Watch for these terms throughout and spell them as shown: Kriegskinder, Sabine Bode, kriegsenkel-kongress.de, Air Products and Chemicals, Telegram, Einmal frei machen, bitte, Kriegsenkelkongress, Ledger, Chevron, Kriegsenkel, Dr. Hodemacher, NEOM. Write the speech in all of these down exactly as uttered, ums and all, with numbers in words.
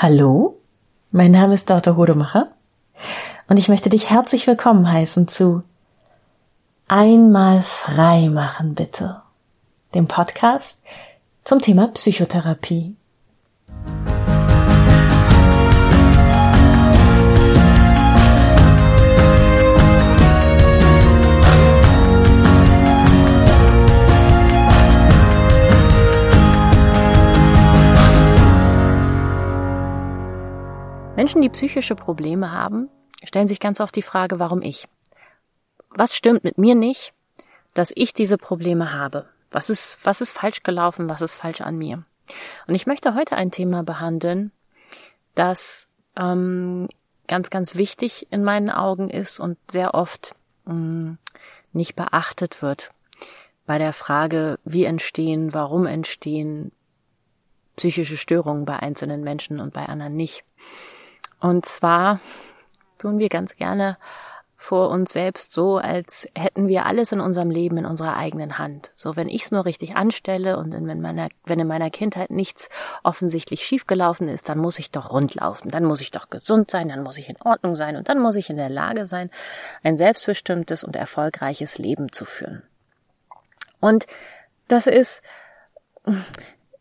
Hallo, mein Name ist Doktor Hodemacher und ich möchte dich herzlich willkommen heißen zu Einmal frei machen, bitte, dem Podcast zum Thema Psychotherapie. Menschen, die psychische Probleme haben, stellen sich ganz oft die Frage, warum ich? Was stimmt mit mir nicht, dass ich diese Probleme habe? Was ist, was ist falsch gelaufen? Was ist falsch an mir? Und ich möchte heute ein Thema behandeln, das ähm, ganz, ganz wichtig in meinen Augen ist und sehr oft mh, nicht beachtet wird bei der Frage, wie entstehen, warum entstehen psychische Störungen bei einzelnen Menschen und bei anderen nicht. Und zwar tun wir ganz gerne vor uns selbst so, als hätten wir alles in unserem Leben in unserer eigenen Hand. So, wenn ich es nur richtig anstelle und wenn, meiner, wenn in meiner Kindheit nichts offensichtlich schiefgelaufen ist, dann muss ich doch rundlaufen, dann muss ich doch gesund sein, dann muss ich in Ordnung sein und dann muss ich in der Lage sein, ein selbstbestimmtes und erfolgreiches Leben zu führen. Und das ist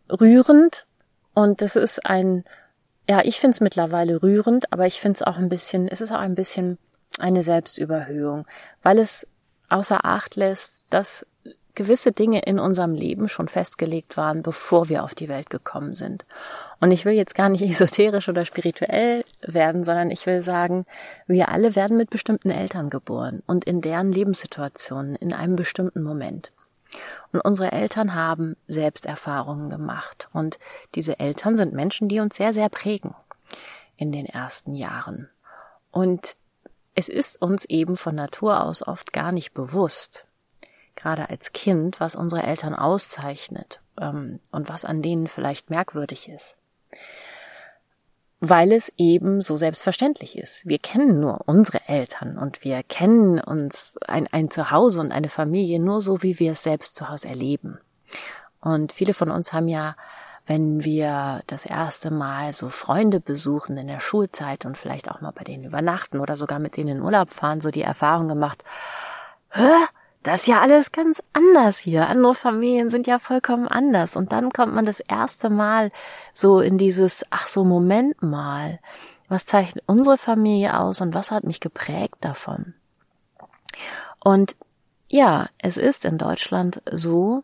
rührend und das ist ein Ja, ich find's mittlerweile rührend, aber ich find's auch ein bisschen, es ist auch ein bisschen eine Selbstüberhöhung, weil es außer Acht lässt, dass gewisse Dinge in unserem Leben schon festgelegt waren, bevor wir auf die Welt gekommen sind. Und ich will jetzt gar nicht esoterisch oder spirituell werden, sondern ich will sagen, wir alle werden mit bestimmten Eltern geboren und in deren Lebenssituationen in einem bestimmten Moment. Und unsere Eltern haben Selbsterfahrungen gemacht. Und diese Eltern sind Menschen, die uns sehr, sehr prägen in den ersten Jahren. Und es ist uns eben von Natur aus oft gar nicht bewusst, gerade als Kind, was unsere Eltern auszeichnet, ähm, und was an denen vielleicht merkwürdig ist. Weil es eben so selbstverständlich ist. Wir kennen nur unsere Eltern und wir kennen uns ein, ein Zuhause und eine Familie nur so, wie wir es selbst zu Hause erleben. Und viele von uns haben ja, wenn wir das erste Mal so Freunde besuchen in der Schulzeit und vielleicht auch mal bei denen übernachten oder sogar mit denen in Urlaub fahren, so die Erfahrung gemacht, hä? Das ist ja alles ganz anders hier. Andere Familien sind ja vollkommen anders. Und dann kommt man das erste Mal so in dieses, ach so, Moment mal, was zeichnet unsere Familie aus und was hat mich geprägt davon? Und ja, es ist in Deutschland so,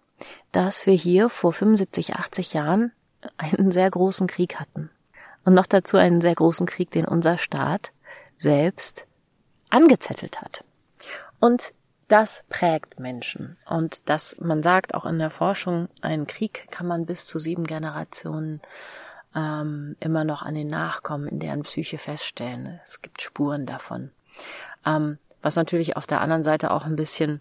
dass wir hier vor fünfundsiebzig, achtzig Jahren einen sehr großen Krieg hatten. Und noch dazu einen sehr großen Krieg, den unser Staat selbst angezettelt hat. Und das prägt Menschen und das, man sagt auch in der Forschung, einen Krieg kann man bis zu sieben Generationen ähm, immer noch an den Nachkommen in deren Psyche feststellen. Es gibt Spuren davon. Ähm, was natürlich auf der anderen Seite auch ein bisschen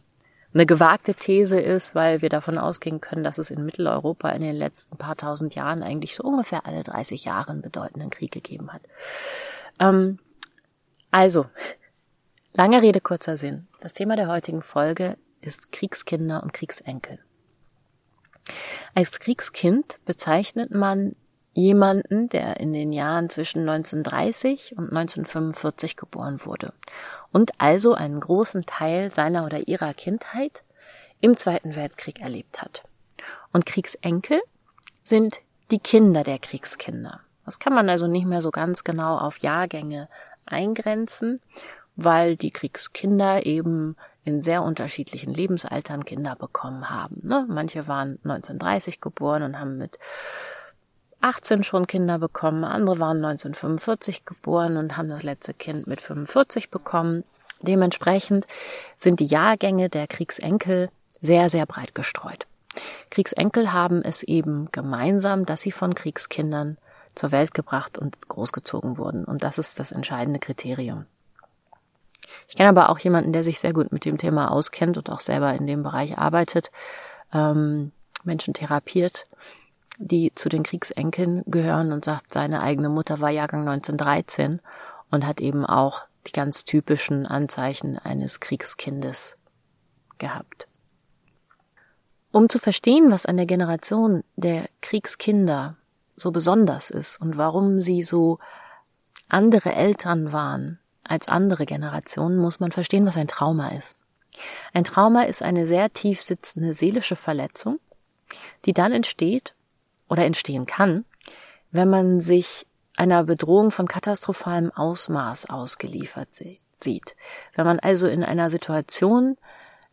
eine gewagte These ist, weil wir davon ausgehen können, dass es in Mitteleuropa in den letzten paar tausend Jahren eigentlich so ungefähr alle dreißig Jahre einen bedeutenden Krieg gegeben hat. Ähm, also, lange Rede, kurzer Sinn. Das Thema der heutigen Folge ist Kriegskinder und Kriegsenkel. Als Kriegskind bezeichnet man jemanden, der in den Jahren zwischen neunzehnhundertdreißig und neunzehnhundertfünfundvierzig geboren wurde und also einen großen Teil seiner oder ihrer Kindheit im Zweiten Weltkrieg erlebt hat. Und Kriegsenkel sind die Kinder der Kriegskinder. Das kann man also nicht mehr so ganz genau auf Jahrgänge eingrenzen, weil die Kriegskinder eben in sehr unterschiedlichen Lebensaltern Kinder bekommen haben. Ne? Manche waren neunzehnhundertdreißig geboren und haben mit achtzehn schon Kinder bekommen. Andere waren neunzehnhundertfünfundvierzig geboren und haben das letzte Kind mit fünfundvierzig bekommen. Dementsprechend sind die Jahrgänge der Kriegsenkel sehr, sehr breit gestreut. Kriegsenkel haben es eben gemeinsam, dass sie von Kriegskindern zur Welt gebracht und großgezogen wurden. Und das ist das entscheidende Kriterium. Ich kenne aber auch jemanden, der sich sehr gut mit dem Thema auskennt und auch selber in dem Bereich arbeitet, ähm, Menschen therapiert, die zu den Kriegsenkeln gehören und sagt, seine eigene Mutter war Jahrgang neunzehnhundertdreizehn und hat eben auch die ganz typischen Anzeichen eines Kriegskindes gehabt. Um zu verstehen, was an der Generation der Kriegskinder so besonders ist und warum sie so andere Eltern waren als andere Generationen, muss man verstehen, was ein Trauma ist. Ein Trauma ist eine sehr tief sitzende seelische Verletzung, die dann entsteht oder entstehen kann, wenn man sich einer Bedrohung von katastrophalem Ausmaß ausgeliefert sieht. Wenn man also in einer Situation,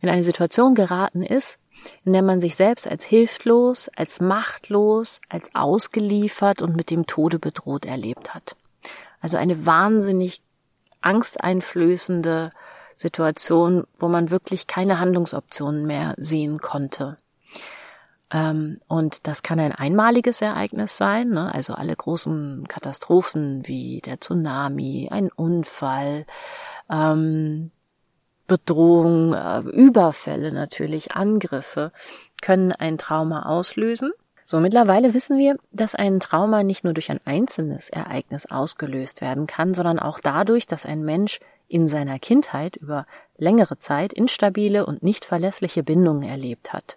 in eine Situation geraten ist, in der man sich selbst als hilflos, als machtlos, als ausgeliefert und mit dem Tode bedroht erlebt hat. Also eine wahnsinnig angsteinflößende Situation, wo man wirklich keine Handlungsoptionen mehr sehen konnte. Und das kann ein einmaliges Ereignis sein, ne? Also alle großen Katastrophen wie der Tsunami, ein Unfall, ähm, Bedrohung, äh, Überfälle natürlich, Angriffe können ein Trauma auslösen. So, mittlerweile wissen wir, dass ein Trauma nicht nur durch ein einzelnes Ereignis ausgelöst werden kann, sondern auch dadurch, dass ein Mensch in seiner Kindheit über längere Zeit instabile und nicht verlässliche Bindungen erlebt hat.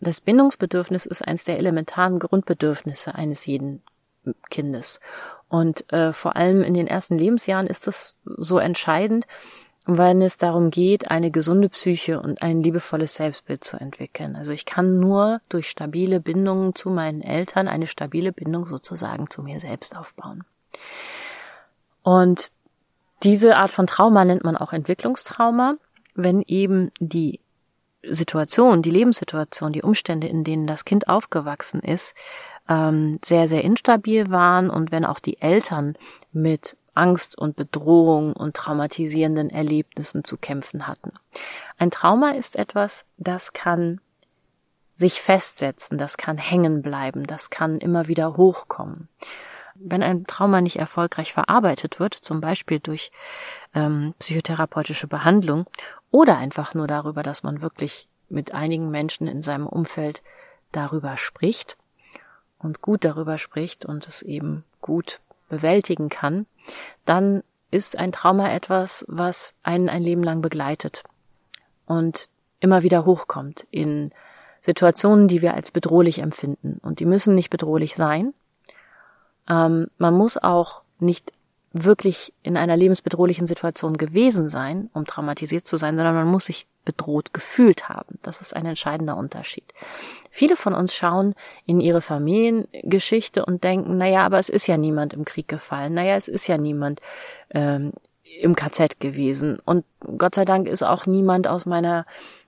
Das Bindungsbedürfnis ist eines der elementaren Grundbedürfnisse eines jeden Kindes. Und äh, vor allem in den ersten Lebensjahren ist das so entscheidend, weil es darum geht, eine gesunde Psyche und ein liebevolles Selbstbild zu entwickeln. Also ich kann nur durch stabile Bindungen zu meinen Eltern eine stabile Bindung sozusagen zu mir selbst aufbauen. Und diese Art von Trauma nennt man auch Entwicklungstrauma, wenn eben die Situation, die Lebenssituation, die Umstände, in denen das Kind aufgewachsen ist, sehr, sehr instabil waren und wenn auch die Eltern mit Angst und Bedrohung und traumatisierenden Erlebnissen zu kämpfen hatten. Ein Trauma ist etwas, das kann sich festsetzen, das kann hängen bleiben, das kann immer wieder hochkommen. Wenn ein Trauma nicht erfolgreich verarbeitet wird, zum Beispiel durch ähm, psychotherapeutische Behandlung oder einfach nur darüber, dass man wirklich mit einigen Menschen in seinem Umfeld darüber spricht und gut darüber spricht und es eben gut bewältigen kann, dann ist ein Trauma etwas, was einen ein Leben lang begleitet und immer wieder hochkommt in Situationen, die wir als bedrohlich empfinden. Und die müssen nicht bedrohlich sein. Man muss auch nicht wirklich in einer lebensbedrohlichen Situation gewesen sein, um traumatisiert zu sein, sondern man muss sich bedroht gefühlt haben. Das ist ein entscheidender Unterschied. Viele von uns schauen in ihre Familiengeschichte und denken, naja, aber es ist ja niemand im Krieg gefallen, naja, es ist ja niemand ähm, im K Z gewesen und Gott sei Dank ist auch niemand aus meiner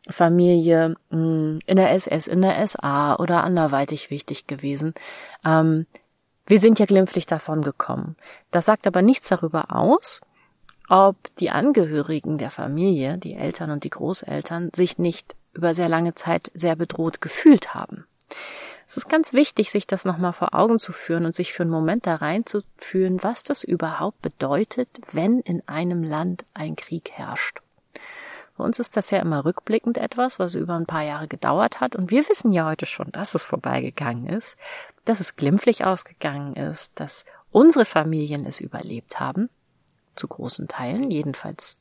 Familie mh, in der S S, in der S A oder anderweitig wichtig gewesen. Ähm, Wir sind ja glimpflich davon gekommen. Das sagt aber nichts darüber aus, ob die Angehörigen der Familie, die Eltern und die Großeltern, sich nicht über sehr lange Zeit sehr bedroht gefühlt haben. Es ist ganz wichtig, sich das nochmal vor Augen zu führen und sich für einen Moment da reinzufühlen, was das überhaupt bedeutet, wenn in einem Land ein Krieg herrscht. Bei uns ist das ja immer rückblickend etwas, was über ein paar Jahre gedauert hat. Und wir wissen ja heute schon, dass es vorbeigegangen ist, dass es glimpflich ausgegangen ist, dass unsere Familien es überlebt haben, zu großen Teilen, jedenfalls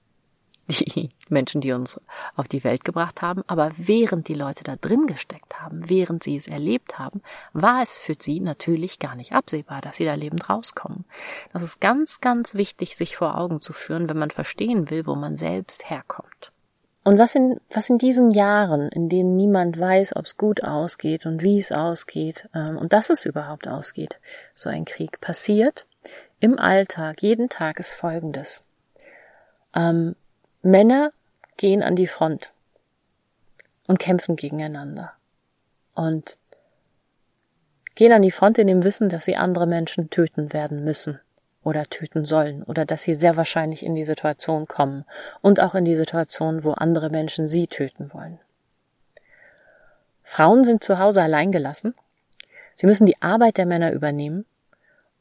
die Menschen, die uns auf die Welt gebracht haben. Aber während die Leute da drin gesteckt haben, während sie es erlebt haben, war es für sie natürlich gar nicht absehbar, dass sie da lebend rauskommen. Das ist ganz, ganz wichtig, sich vor Augen zu führen, wenn man verstehen will, wo man selbst herkommt. Und was in, was in diesen Jahren, in denen niemand weiß, ob es gut ausgeht und wie es ausgeht ähm, und dass es überhaupt ausgeht, so ein Krieg passiert, im Alltag, jeden Tag ist Folgendes. Ähm, Männer gehen an die Front und kämpfen gegeneinander und gehen an die Front in dem Wissen, dass sie andere Menschen töten werden müssen. Oder töten sollen oder dass sie sehr wahrscheinlich in die Situation kommen und auch in die Situation, wo andere Menschen sie töten wollen. Frauen sind zu Hause allein gelassen, sie müssen die Arbeit der Männer übernehmen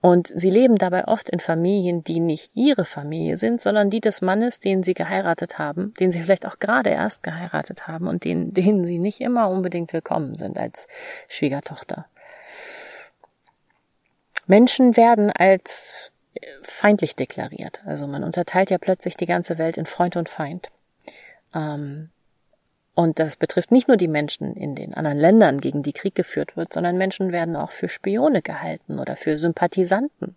und sie leben dabei oft in Familien, die nicht ihre Familie sind, sondern die des Mannes, den sie geheiratet haben, den sie vielleicht auch gerade erst geheiratet haben und denen, denen sie nicht immer unbedingt willkommen sind als Schwiegertochter. Menschen werden als feindlich deklariert. Also man unterteilt ja plötzlich die ganze Welt in Freund und Feind. Ähm, Und das betrifft nicht nur die Menschen in den anderen Ländern, gegen die Krieg geführt wird, sondern Menschen werden auch für Spione gehalten oder für Sympathisanten.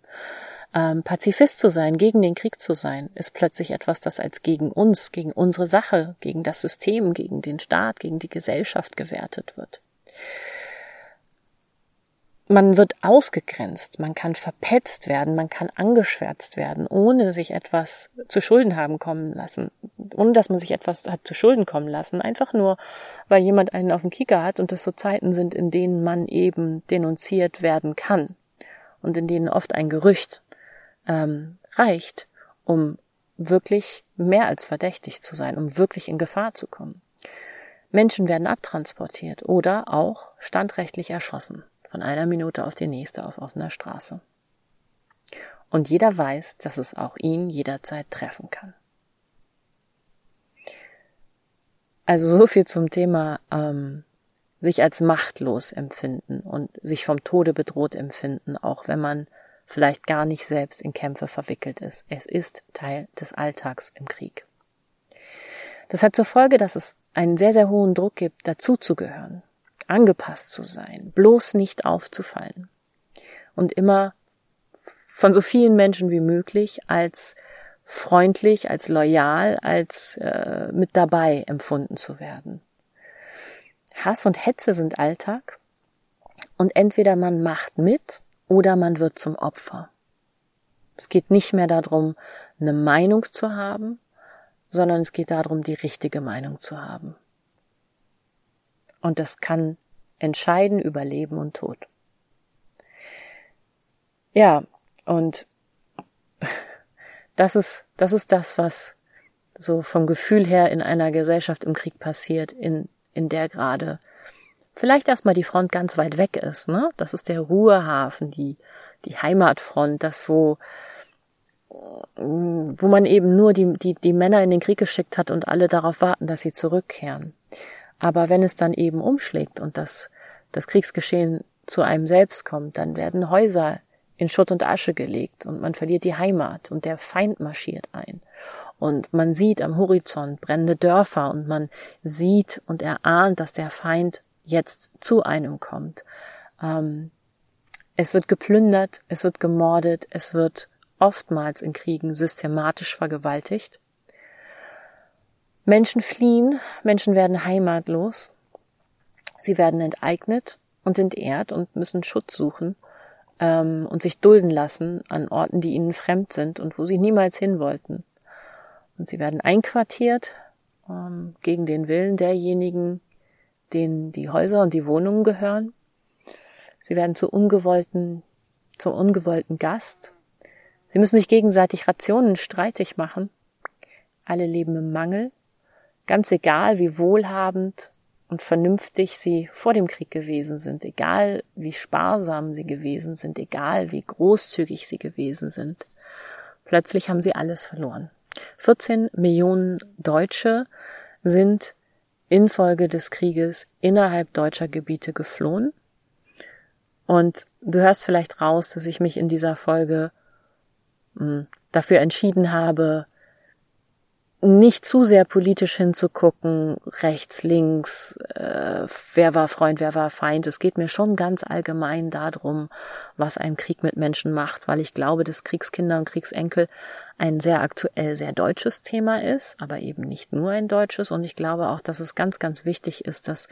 Ähm, Pazifist zu sein, gegen den Krieg zu sein, ist plötzlich etwas, das als gegen uns, gegen unsere Sache, gegen das System, gegen den Staat, gegen die Gesellschaft gewertet wird. Man wird ausgegrenzt, man kann verpetzt werden, man kann angeschwärzt werden, ohne sich etwas zu Schulden haben kommen lassen, ohne dass man sich etwas hat zu Schulden kommen lassen, einfach nur, weil jemand einen auf dem Kieker hat und das so Zeiten sind, in denen man eben denunziert werden kann und in denen oft ein Gerücht ähm, reicht, um wirklich mehr als verdächtig zu sein, um wirklich in Gefahr zu kommen. Menschen werden abtransportiert oder auch standrechtlich erschossen. Von einer Minute auf die nächste auf offener Straße. Und jeder weiß, dass es auch ihn jederzeit treffen kann. Also so viel zum Thema ähm, sich als machtlos empfinden und sich vom Tode bedroht empfinden, auch wenn man vielleicht gar nicht selbst in Kämpfe verwickelt ist. Es ist Teil des Alltags im Krieg. Das hat zur Folge, dass es einen sehr, sehr hohen Druck gibt, dazuzugehören. Angepasst zu sein, bloß nicht aufzufallen und immer von so vielen Menschen wie möglich als freundlich, als loyal, als äh, mit dabei empfunden zu werden. Hass und Hetze sind Alltag und entweder man macht mit oder man wird zum Opfer. Es geht nicht mehr darum, eine Meinung zu haben, sondern es geht darum, die richtige Meinung zu haben. Und das kann entscheiden über Leben und Tod. Ja, und das ist, das ist das, was so vom Gefühl her in einer Gesellschaft im Krieg passiert, in, in der gerade vielleicht erstmal die Front ganz weit weg ist, ne? Das ist der Ruhehafen, die, die Heimatfront, das, wo, wo man eben nur die, die, die Männer in den Krieg geschickt hat und alle darauf warten, dass sie zurückkehren. Aber wenn es dann eben umschlägt und das, das Kriegsgeschehen zu einem selbst kommt, dann werden Häuser in Schutt und Asche gelegt und man verliert die Heimat und der Feind marschiert ein. Und man sieht am Horizont brennende Dörfer und man sieht und erahnt, dass der Feind jetzt zu einem kommt. Ähm, es wird geplündert, es wird gemordet, es wird oftmals in Kriegen systematisch vergewaltigt. Menschen fliehen, Menschen werden heimatlos, sie werden enteignet und entehrt und müssen Schutz suchen ähm, und sich dulden lassen an Orten, die ihnen fremd sind und wo sie niemals hin wollten. Und sie werden einquartiert ähm, gegen den Willen derjenigen, denen die Häuser und die Wohnungen gehören. Sie werden zu ungewollten, zum ungewollten Gast. Sie müssen sich gegenseitig Rationen streitig machen. Alle leben im Mangel. Ganz egal, wie wohlhabend und vernünftig sie vor dem Krieg gewesen sind, egal wie sparsam sie gewesen sind, egal wie großzügig sie gewesen sind, plötzlich haben sie alles verloren. vierzehn Millionen Deutsche sind infolge des Krieges innerhalb deutscher Gebiete geflohen. Und du hörst vielleicht raus, dass ich mich in dieser Folge mh, dafür entschieden habe, nicht zu sehr politisch hinzugucken, rechts, links, äh, wer war Freund, wer war Feind. Es geht mir schon ganz allgemein darum, was ein Krieg mit Menschen macht, weil ich glaube, dass Kriegskinder und Kriegsenkel ein sehr aktuell, sehr deutsches Thema ist, aber eben nicht nur ein deutsches. Und ich glaube auch, dass es ganz, ganz wichtig ist, das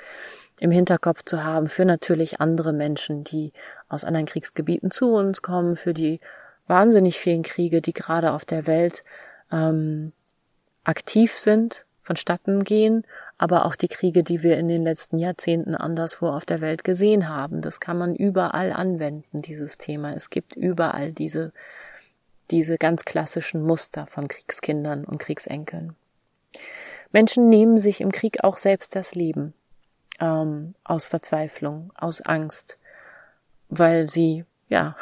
im Hinterkopf zu haben für natürlich andere Menschen, die aus anderen Kriegsgebieten zu uns kommen, für die wahnsinnig vielen Kriege, die gerade auf der Welt ähm, aktiv sind, vonstatten gehen, aber auch die Kriege, die wir in den letzten Jahrzehnten anderswo auf der Welt gesehen haben. Das kann man überall anwenden, dieses Thema. Es gibt überall diese, diese ganz klassischen Muster von Kriegskindern und Kriegsenkeln. Menschen nehmen sich im Krieg auch selbst das Leben, ähm, aus Verzweiflung, aus Angst, weil sie, ja,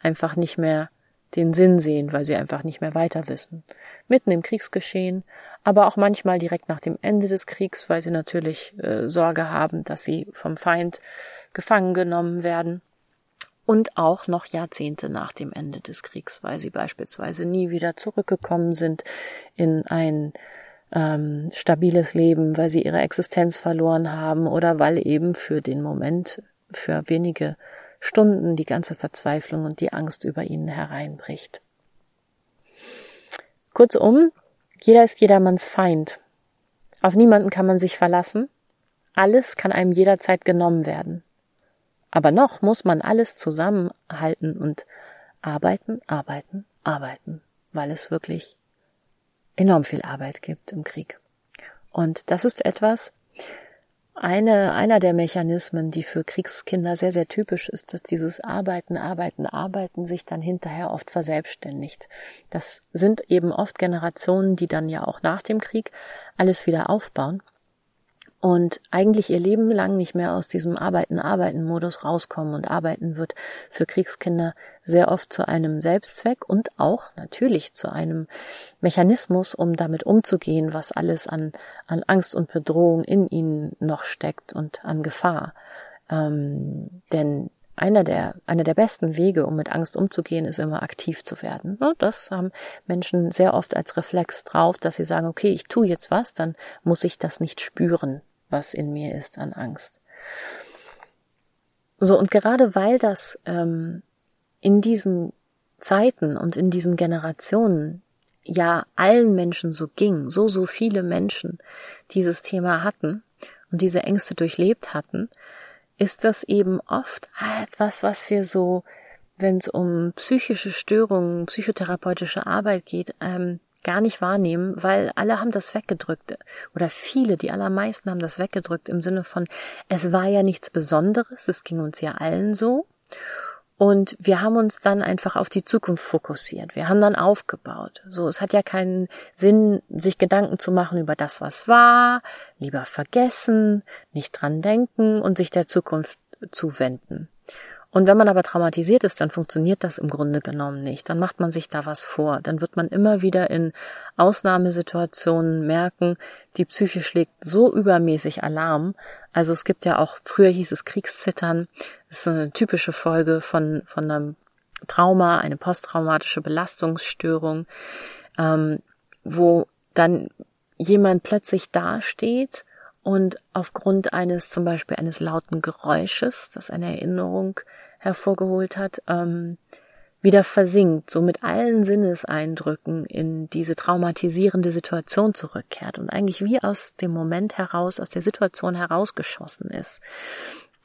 einfach nicht mehr den Sinn sehen, weil sie einfach nicht mehr weiter wissen. Mitten im Kriegsgeschehen, aber auch manchmal direkt nach dem Ende des Kriegs, weil sie natürlich äh, Sorge haben, dass sie vom Feind gefangen genommen werden. Und auch noch Jahrzehnte nach dem Ende des Kriegs, weil sie beispielsweise nie wieder zurückgekommen sind in ein ähm, stabiles Leben, weil sie ihre Existenz verloren haben oder weil eben für den Moment, für wenige Stunden die ganze Verzweiflung und die Angst über ihnen hereinbricht. Kurzum, jeder ist jedermanns Feind. Auf niemanden kann man sich verlassen. Alles kann einem jederzeit genommen werden. Aber noch muss man alles zusammenhalten und arbeiten, arbeiten, arbeiten, weil es wirklich enorm viel Arbeit gibt im Krieg. Und das ist etwas, eine, einer der Mechanismen, die für Kriegskinder sehr, sehr typisch ist, dass dieses Arbeiten, Arbeiten, Arbeiten sich dann hinterher oft verselbstständigt. Das sind eben oft Generationen, die dann ja auch nach dem Krieg alles wieder aufbauen und eigentlich ihr Leben lang nicht mehr aus diesem Arbeiten-Arbeiten-Modus rauskommen. Und Arbeiten wird für Kriegskinder sehr oft zu einem Selbstzweck und auch natürlich zu einem Mechanismus, um damit umzugehen, was alles an, an Angst und Bedrohung in ihnen noch steckt und an Gefahr. Ähm, denn einer der, einer der besten Wege, um mit Angst umzugehen, ist immer aktiv zu werden. Das haben Menschen sehr oft als Reflex drauf, dass sie sagen, okay, ich tue jetzt was, dann muss ich das nicht spüren, was in mir ist an Angst. So, und gerade weil das ähm, in diesen Zeiten und in diesen Generationen ja allen Menschen so ging, so, so viele Menschen dieses Thema hatten und diese Ängste durchlebt hatten, ist das eben oft etwas, was wir so, wenn es um psychische Störungen, psychotherapeutische Arbeit geht, ähm, gar nicht wahrnehmen, weil alle haben das weggedrückt oder viele, die allermeisten haben das weggedrückt im Sinne von, es war ja nichts Besonderes, es ging uns ja allen so und wir haben uns dann einfach auf die Zukunft fokussiert, wir haben dann aufgebaut. So, es hat ja keinen Sinn, sich Gedanken zu machen über das, was war, lieber vergessen, nicht dran denken und sich der Zukunft zuwenden. Und wenn man aber traumatisiert ist, dann funktioniert das im Grunde genommen nicht. Dann macht man sich da was vor. Dann wird man immer wieder in Ausnahmesituationen merken, die Psyche schlägt so übermäßig Alarm. Also es gibt ja auch, früher hieß es Kriegszittern. Das ist eine typische Folge von, von einem Trauma, eine posttraumatische Belastungsstörung, ähm, wo dann jemand plötzlich dasteht und aufgrund eines, zum Beispiel eines lauten Geräusches, das eine Erinnerung hervorgeholt hat, ähm, wieder versinkt, so mit allen Sinneseindrücken in diese traumatisierende Situation zurückkehrt und eigentlich wie aus dem Moment heraus, aus der Situation herausgeschossen ist,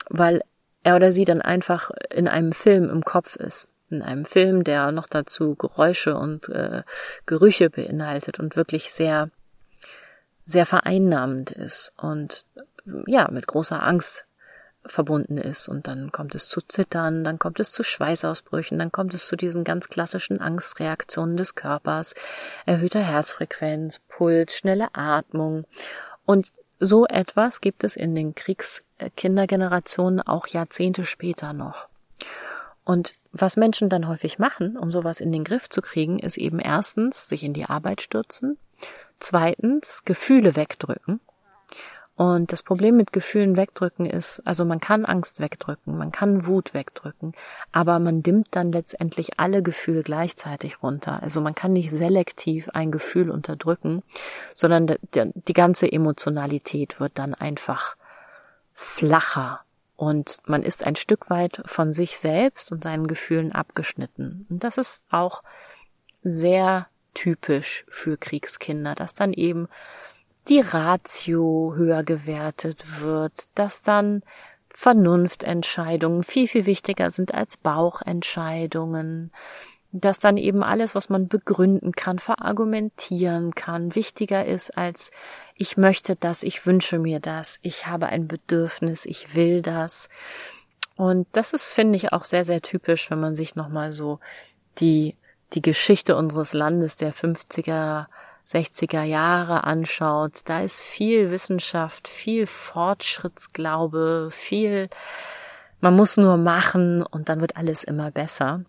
weil er oder sie dann einfach in einem Film im Kopf ist, in einem Film, der noch dazu Geräusche und äh, Gerüche beinhaltet und wirklich sehr, sehr vereinnahmend ist und ja, mit großer Angst verbunden ist. Und dann kommt es zu Zittern, dann kommt es zu Schweißausbrüchen, dann kommt es zu diesen ganz klassischen Angstreaktionen des Körpers, erhöhter Herzfrequenz, Puls, schnelle Atmung. Und so etwas gibt es in den Kriegskindergenerationen auch Jahrzehnte später noch. Und was Menschen dann häufig machen, um sowas in den Griff zu kriegen, ist eben erstens, sich in die Arbeit stürzen, zweitens, Gefühle wegdrücken. Und das Problem mit Gefühlen wegdrücken ist, also man kann Angst wegdrücken, man kann Wut wegdrücken, aber man dimmt dann letztendlich alle Gefühle gleichzeitig runter. Also man kann nicht selektiv ein Gefühl unterdrücken, sondern die ganze Emotionalität wird dann einfach flacher und man ist ein Stück weit von sich selbst und seinen Gefühlen abgeschnitten. Und das ist auch sehr typisch für Kriegskinder, dass dann eben die Ratio höher gewertet wird, dass dann Vernunftentscheidungen viel, viel wichtiger sind als Bauchentscheidungen, dass dann eben alles, was man begründen kann, verargumentieren kann, wichtiger ist als ich möchte das, ich wünsche mir das, ich habe ein Bedürfnis, ich will das. Und das ist, finde ich, auch sehr, sehr typisch, wenn man sich nochmal so die die Geschichte unseres Landes der fünfziger, sechziger Jahre anschaut, da ist viel Wissenschaft, viel Fortschrittsglaube, viel, man muss nur machen und dann wird alles immer besser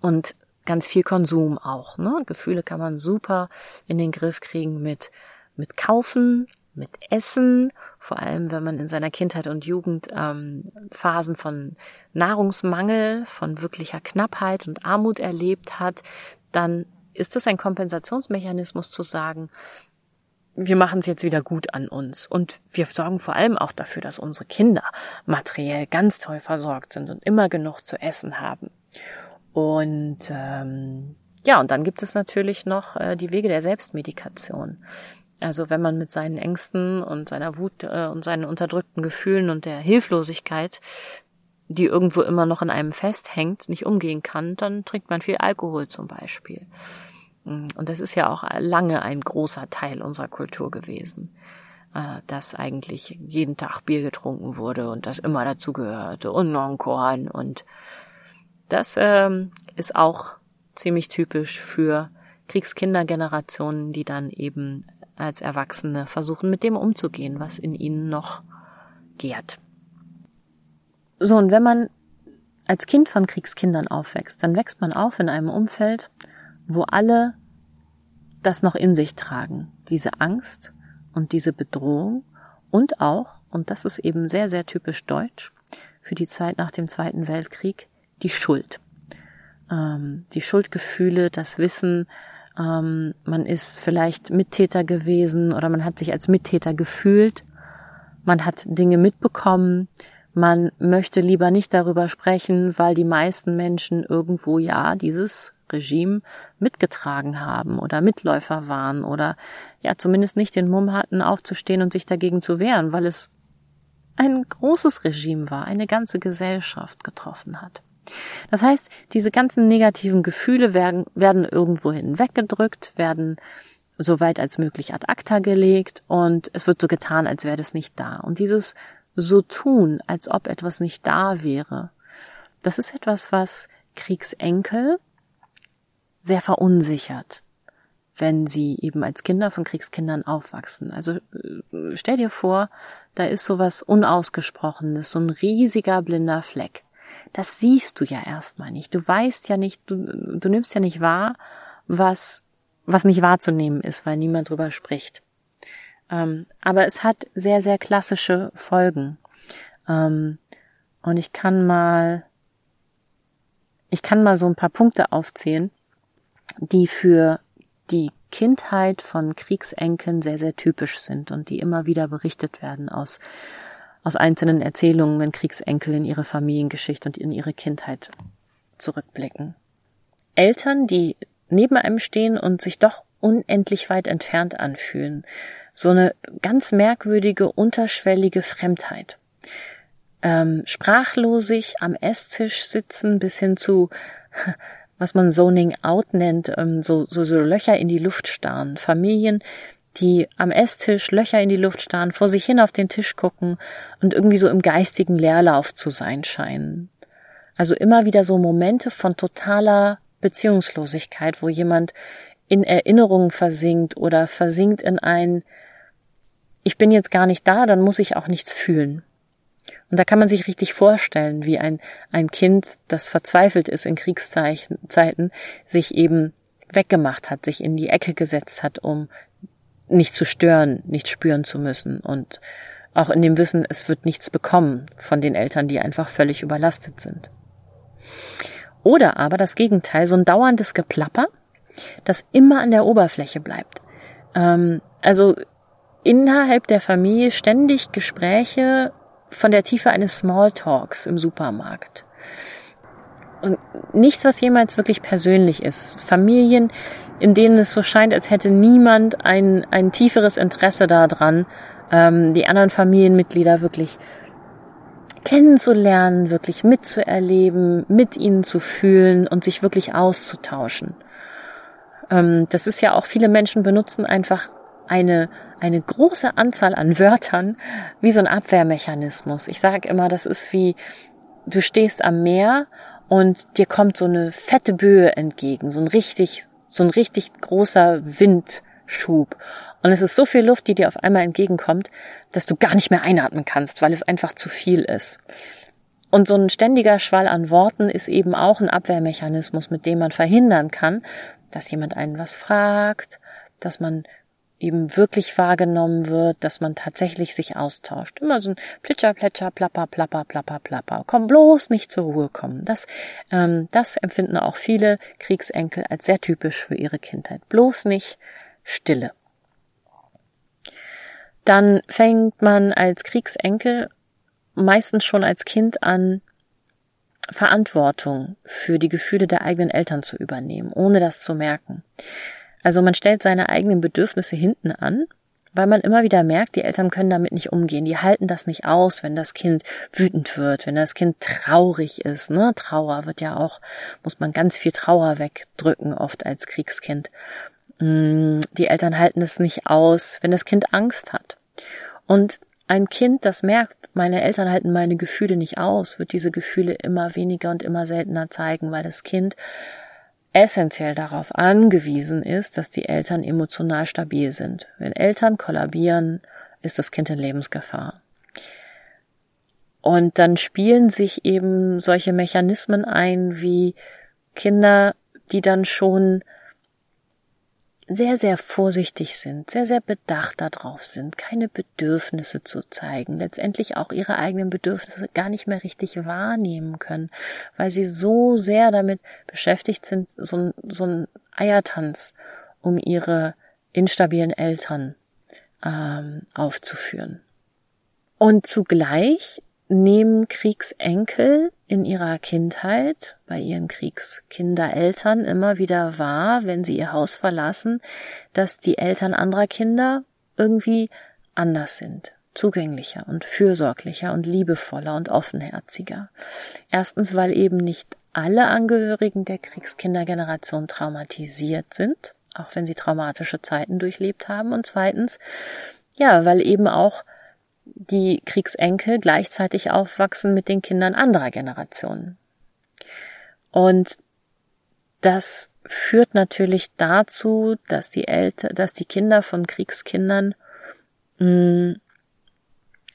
und ganz viel Konsum auch, ne? Gefühle kann man super in den Griff kriegen mit, mit Kaufen, mit Essen, vor allem wenn man in seiner Kindheit und Jugend ähm, Phasen von Nahrungsmangel, von wirklicher Knappheit und Armut erlebt hat, dann ist es ein Kompensationsmechanismus zu sagen, wir machen es jetzt wieder gut an uns. Und wir sorgen vor allem auch dafür, dass unsere Kinder materiell ganz toll versorgt sind und immer genug zu essen haben. Und ähm, ja, und dann gibt es natürlich noch äh, die Wege der Selbstmedikation. Also wenn man mit seinen Ängsten und seiner Wut äh, und seinen unterdrückten Gefühlen und der Hilflosigkeit, die irgendwo immer noch in einem festhängt, nicht umgehen kann, dann trinkt man viel Alkohol zum Beispiel. Und das ist ja auch lange ein großer Teil unserer Kultur gewesen, dass eigentlich jeden Tag Bier getrunken wurde und das immer dazugehörte und noch ein Korn. Und das ist auch ziemlich typisch für Kriegskindergenerationen, die dann eben als Erwachsene versuchen, mit dem umzugehen, was in ihnen noch gärt. So, und wenn man als Kind von Kriegskindern aufwächst, dann wächst man auf in einem Umfeld, wo alle das noch in sich tragen, diese Angst und diese Bedrohung und auch, und das ist eben sehr, sehr typisch deutsch, für die Zeit nach dem Zweiten Weltkrieg, die Schuld. Ähm, die Schuldgefühle, das Wissen, ähm, man ist vielleicht Mittäter gewesen oder man hat sich als Mittäter gefühlt, man hat Dinge mitbekommen. Man möchte lieber nicht darüber sprechen, weil die meisten Menschen irgendwo ja dieses Regime mitgetragen haben oder Mitläufer waren oder ja zumindest nicht den Mumm hatten, aufzustehen und sich dagegen zu wehren, weil es ein großes Regime war, eine ganze Gesellschaft getroffen hat. Das heißt, diese ganzen negativen Gefühle werden, werden irgendwo hinweggedrückt, werden so weit als möglich ad acta gelegt und es wird so getan, als wäre das nicht da. Und dieses so tun, als ob etwas nicht da wäre. Das ist etwas, was Kriegsenkel sehr verunsichert, wenn sie eben als Kinder von Kriegskindern aufwachsen. Also stell dir vor, da ist so was Unausgesprochenes, so ein riesiger blinder Fleck. Das siehst du ja erstmal nicht. Du weißt ja nicht, du, du nimmst ja nicht wahr, was, was nicht wahrzunehmen ist, weil niemand drüber spricht. Ähm, aber es hat sehr, sehr klassische Folgen. Ähm, und ich kann mal, ich kann mal so ein paar Punkte aufzählen, die für die Kindheit von Kriegsenkeln sehr, sehr typisch sind und die immer wieder berichtet werden aus, aus einzelnen Erzählungen, wenn Kriegsenkel in ihre Familiengeschichte und in ihre Kindheit zurückblicken. Eltern, die neben einem stehen und sich doch unendlich weit entfernt anfühlen. So eine ganz merkwürdige, unterschwellige Fremdheit. Ähm, sprachlosig am Esstisch sitzen bis hin zu, was man Zoning Out nennt, ähm, so, so, so Löcher in die Luft starren. Familien, die am Esstisch Löcher in die Luft starren, vor sich hin auf den Tisch gucken und irgendwie so im geistigen Leerlauf zu sein scheinen. Also immer wieder so Momente von totaler Beziehungslosigkeit, wo jemand in Erinnerungen versinkt oder versinkt in ein Ich bin jetzt gar nicht da, dann muss ich auch nichts fühlen. Und da kann man sich richtig vorstellen, wie ein ein Kind, das verzweifelt ist in Kriegszeiten, sich eben weggemacht hat, sich in die Ecke gesetzt hat, um nicht zu stören, nicht spüren zu müssen und auch in dem Wissen, es wird nichts bekommen von den Eltern, die einfach völlig überlastet sind. Oder aber das Gegenteil, so ein dauerndes Geplapper, das immer an der Oberfläche bleibt. Ähm, also innerhalb der Familie ständig Gespräche von der Tiefe eines Smalltalks im Supermarkt. Und nichts, was jemals wirklich persönlich ist. Familien, in denen es so scheint, als hätte niemand ein, ein tieferes Interesse daran, ähm, die anderen Familienmitglieder wirklich kennenzulernen, wirklich mitzuerleben, mit ihnen zu fühlen und sich wirklich auszutauschen. Das ist ja auch, viele Menschen benutzen einfach eine eine große Anzahl an Wörtern wie so ein Abwehrmechanismus. Ich sage immer, das ist wie, du stehst am Meer und dir kommt so eine fette Böe entgegen, so ein richtig so ein richtig großer Windschub. Und es ist so viel Luft, die dir auf einmal entgegenkommt, dass du gar nicht mehr einatmen kannst, weil es einfach zu viel ist. Und so ein ständiger Schwall an Worten ist eben auch ein Abwehrmechanismus, mit dem man verhindern kann, dass jemand einen was fragt, dass man eben wirklich wahrgenommen wird, dass man tatsächlich sich austauscht. Immer so ein Plitscher, Plätscher, Plapper, Plapper, Plapper, Plapper. Komm bloß nicht zur Ruhe kommen. Das, ähm, das empfinden auch viele Kriegsenkel als sehr typisch für ihre Kindheit. Bloß nicht Stille. dann fängt man als Kriegsenkel meistens schon als Kind an, Verantwortung für die Gefühle der eigenen Eltern zu übernehmen, ohne das zu merken. Also man stellt seine eigenen Bedürfnisse hinten an, weil man immer wieder merkt, die Eltern können damit nicht umgehen, die halten das nicht aus, wenn das Kind wütend wird, wenn das Kind traurig ist, ne? Trauer wird ja auch, muss man ganz viel Trauer wegdrücken, oft als Kriegskind. Die Eltern halten es nicht aus, wenn das Kind Angst hat. Und ein Kind, das merkt, meine Eltern halten meine Gefühle nicht aus, wird diese Gefühle immer weniger und immer seltener zeigen, weil das Kind essentiell darauf angewiesen ist, dass die Eltern emotional stabil sind. Wenn Eltern kollabieren, ist das Kind in Lebensgefahr. Und dann spielen sich eben solche Mechanismen ein, wie Kinder, die dann schon sehr, sehr vorsichtig sind, sehr, sehr bedacht darauf sind, keine Bedürfnisse zu zeigen, letztendlich auch ihre eigenen Bedürfnisse gar nicht mehr richtig wahrnehmen können, weil sie so sehr damit beschäftigt sind, so ein, so ein Eiertanz um ihre instabilen Eltern ähm, aufzuführen. Und zugleich nehmen Kriegsenkel in ihrer Kindheit bei ihren Kriegskindereltern immer wieder wahr, wenn sie ihr Haus verlassen, dass die Eltern anderer Kinder irgendwie anders sind, zugänglicher und fürsorglicher und liebevoller und offenherziger. Erstens, weil eben nicht alle Angehörigen der Kriegskindergeneration traumatisiert sind, auch wenn sie traumatische Zeiten durchlebt haben. Und zweitens, ja, weil eben auch die Kriegsenkel gleichzeitig aufwachsen mit den Kindern anderer Generationen. Und das führt natürlich dazu, dass die Eltern, dass die Kinder von Kriegskindern mh,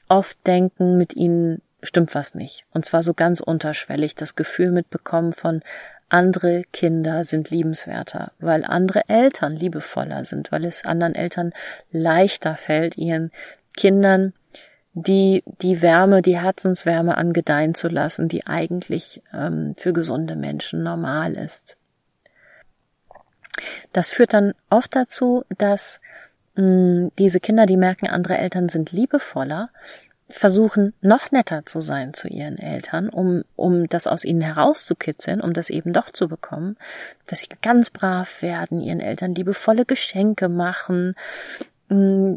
oft denken, mit ihnen stimmt was nicht. Und zwar so ganz unterschwellig das Gefühl mitbekommen von, andere Kinder sind liebenswerter, weil andere Eltern liebevoller sind, weil es anderen Eltern leichter fällt, ihren Kindern die die Wärme, die Herzenswärme angedeihen zu lassen, die eigentlich ähm, für gesunde Menschen normal ist. Das führt dann oft dazu, dass mh, diese Kinder, die merken, andere Eltern sind liebevoller, versuchen, noch netter zu sein zu ihren Eltern, um um das aus ihnen herauszukitzeln, um das eben doch zu bekommen, dass sie ganz brav werden, ihren Eltern liebevolle Geschenke machen, mh,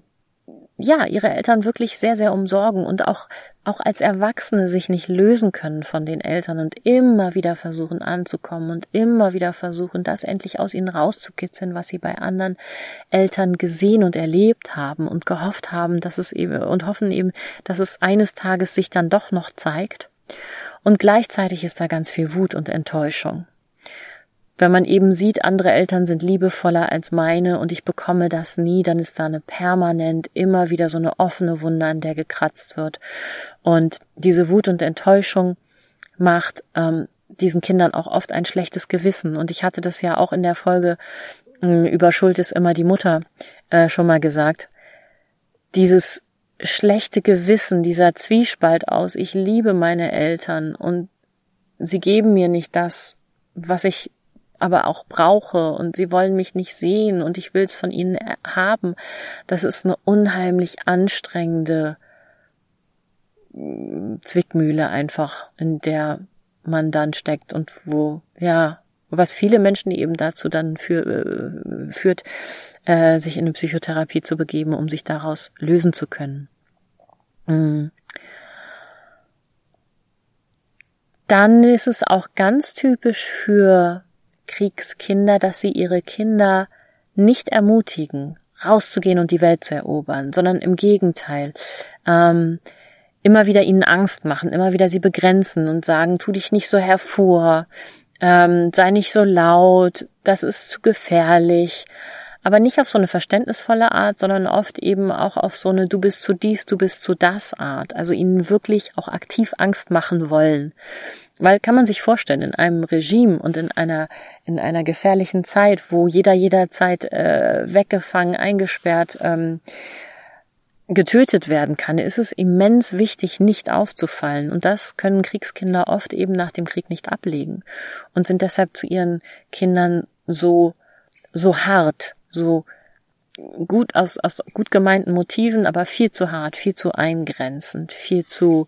ja, ihre Eltern wirklich sehr, sehr umsorgen und auch, auch als Erwachsene sich nicht lösen können von den Eltern und immer wieder versuchen anzukommen und immer wieder versuchen, das endlich aus ihnen rauszukitzeln, was sie bei anderen Eltern gesehen und erlebt haben und gehofft haben, dass es eben, und hoffen eben, dass es eines Tages sich dann doch noch zeigt. Und gleichzeitig ist da ganz viel Wut und Enttäuschung. Wenn man eben sieht, andere Eltern sind liebevoller als meine und ich bekomme das nie, dann ist da eine permanent immer wieder so eine offene Wunde, an der gekratzt wird. Und diese Wut und Enttäuschung macht ähm, diesen Kindern auch oft ein schlechtes Gewissen. Und ich hatte das ja auch in der Folge äh, über Schuld ist immer die Mutter äh, schon mal gesagt. Dieses schlechte Gewissen, dieser Zwiespalt aus, ich liebe meine Eltern und sie geben mir nicht das, was ich aber auch brauche und sie wollen mich nicht sehen und ich will's von ihnen haben. Das ist eine unheimlich anstrengende Zwickmühle einfach, in der man dann steckt und wo, ja, was viele Menschen eben dazu dann für, äh, führt, äh, sich in eine Psychotherapie zu begeben, um sich daraus lösen zu können. Mhm. Dann ist es auch ganz typisch für Kriegskinder, dass sie ihre Kinder nicht ermutigen, rauszugehen und die Welt zu erobern, sondern im Gegenteil, ähm, immer wieder ihnen Angst machen, immer wieder sie begrenzen und sagen, tu dich nicht so hervor, ähm, sei nicht so laut, das ist zu gefährlich, aber nicht auf so eine verständnisvolle Art, sondern oft eben auch auf so eine du bist zu dies, du bist zu das Art, also ihnen wirklich auch aktiv Angst machen wollen. Weil kann man sich vorstellen, in einem Regime und in einer in einer gefährlichen Zeit, wo jeder jederzeit äh, weggefangen, eingesperrt, ähm, getötet werden kann, ist es immens wichtig, nicht aufzufallen. Und das können Kriegskinder oft eben nach dem Krieg nicht ablegen und sind deshalb zu ihren Kindern so so hart, so gut aus, aus gut gemeinten Motiven, aber viel zu hart, viel zu eingrenzend, viel zu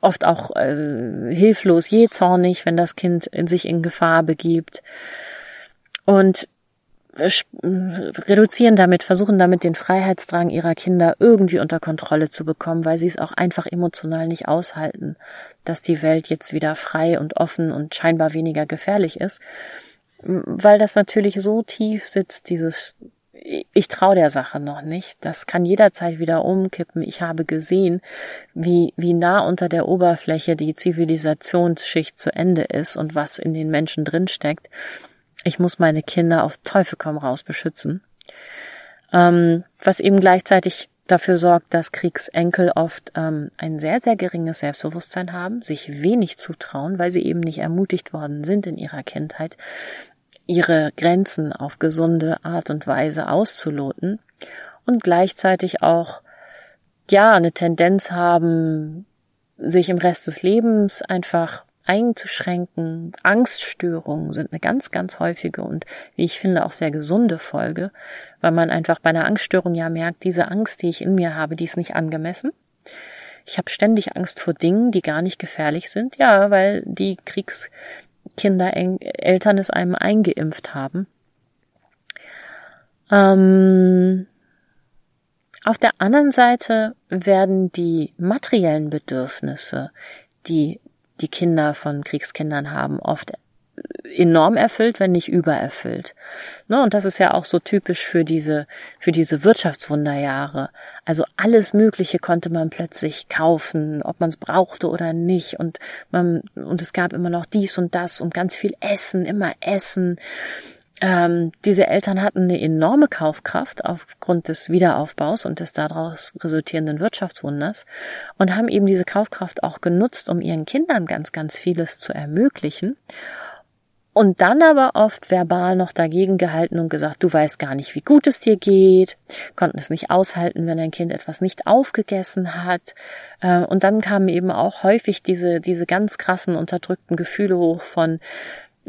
oft auch äh, hilflos, jähzornig, wenn das Kind in sich in Gefahr begibt. Und äh, reduzieren damit, versuchen damit den Freiheitsdrang ihrer Kinder irgendwie unter Kontrolle zu bekommen, weil sie es auch einfach emotional nicht aushalten, dass die Welt jetzt wieder frei und offen und scheinbar weniger gefährlich ist. Weil das natürlich so tief sitzt, dieses ich traue der Sache noch nicht. Das kann jederzeit wieder umkippen. Ich habe gesehen, wie, wie nah unter der Oberfläche die Zivilisationsschicht zu Ende ist und was in den Menschen drinsteckt. Ich muss meine Kinder auf Teufel komm raus beschützen. Ähm, was eben gleichzeitig dafür sorgt, dass Kriegsenkel oft ähm, ein sehr, sehr geringes Selbstbewusstsein haben, sich wenig zutrauen, weil sie eben nicht ermutigt worden sind in ihrer Kindheit, ihre Grenzen auf gesunde Art und Weise auszuloten und gleichzeitig auch, ja, eine Tendenz haben, sich im Rest des Lebens einfach einzuschränken. Angststörungen sind eine ganz, ganz häufige und, wie ich finde, auch sehr gesunde Folge, weil man einfach bei einer Angststörung ja merkt, diese Angst, die ich in mir habe, die ist nicht angemessen. Ich habe ständig Angst vor Dingen, die gar nicht gefährlich sind, ja, weil die Kriegs Kinder, Eltern es einem eingeimpft haben. Ähm, auf der anderen Seite werden die materiellen Bedürfnisse, die die Kinder von Kriegskindern haben, oft enorm erfüllt, wenn nicht übererfüllt. Ne, und das ist ja auch so typisch für diese, für diese Wirtschaftswunderjahre. Also alles Mögliche konnte man plötzlich kaufen, ob man es brauchte oder nicht. Und man, und es gab immer noch dies und das und ganz viel Essen, immer Essen. Ähm, diese Eltern hatten eine enorme Kaufkraft aufgrund des Wiederaufbaus und des daraus resultierenden Wirtschaftswunders und haben eben diese Kaufkraft auch genutzt, um ihren Kindern ganz, ganz vieles zu ermöglichen. Und dann aber oft verbal noch dagegen gehalten und gesagt, du weißt gar nicht, wie gut es dir geht, konnten es nicht aushalten, wenn dein Kind etwas nicht aufgegessen hat. Und dann kamen eben auch häufig diese, diese ganz krassen, unterdrückten Gefühle hoch von,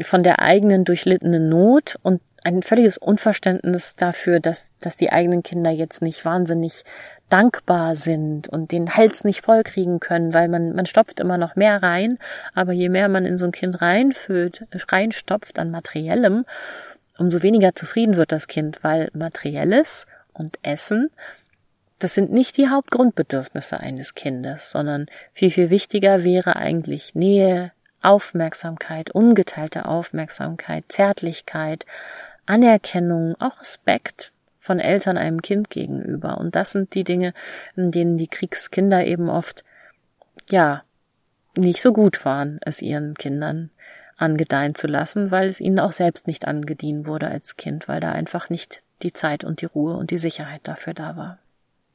von der eigenen durchlittenen Not und ein völliges Unverständnis dafür, dass, dass die eigenen Kinder jetzt nicht wahnsinnig dankbar sind und den Hals nicht vollkriegen können, weil man, man stopft immer noch mehr rein, aber je mehr man in so ein Kind reinfüllt, reinstopft an Materiellem, umso weniger zufrieden wird das Kind, weil Materielles und Essen, das sind nicht die Hauptgrundbedürfnisse eines Kindes, sondern viel, viel wichtiger wäre eigentlich Nähe, Aufmerksamkeit, ungeteilte Aufmerksamkeit, Zärtlichkeit, Anerkennung, auch Respekt von Eltern einem Kind gegenüber. Und das sind die Dinge, in denen die Kriegskinder eben oft, ja, nicht so gut waren, es ihren Kindern angedeihen zu lassen, weil es ihnen auch selbst nicht angedient wurde als Kind, weil da einfach nicht die Zeit und die Ruhe und die Sicherheit dafür da war.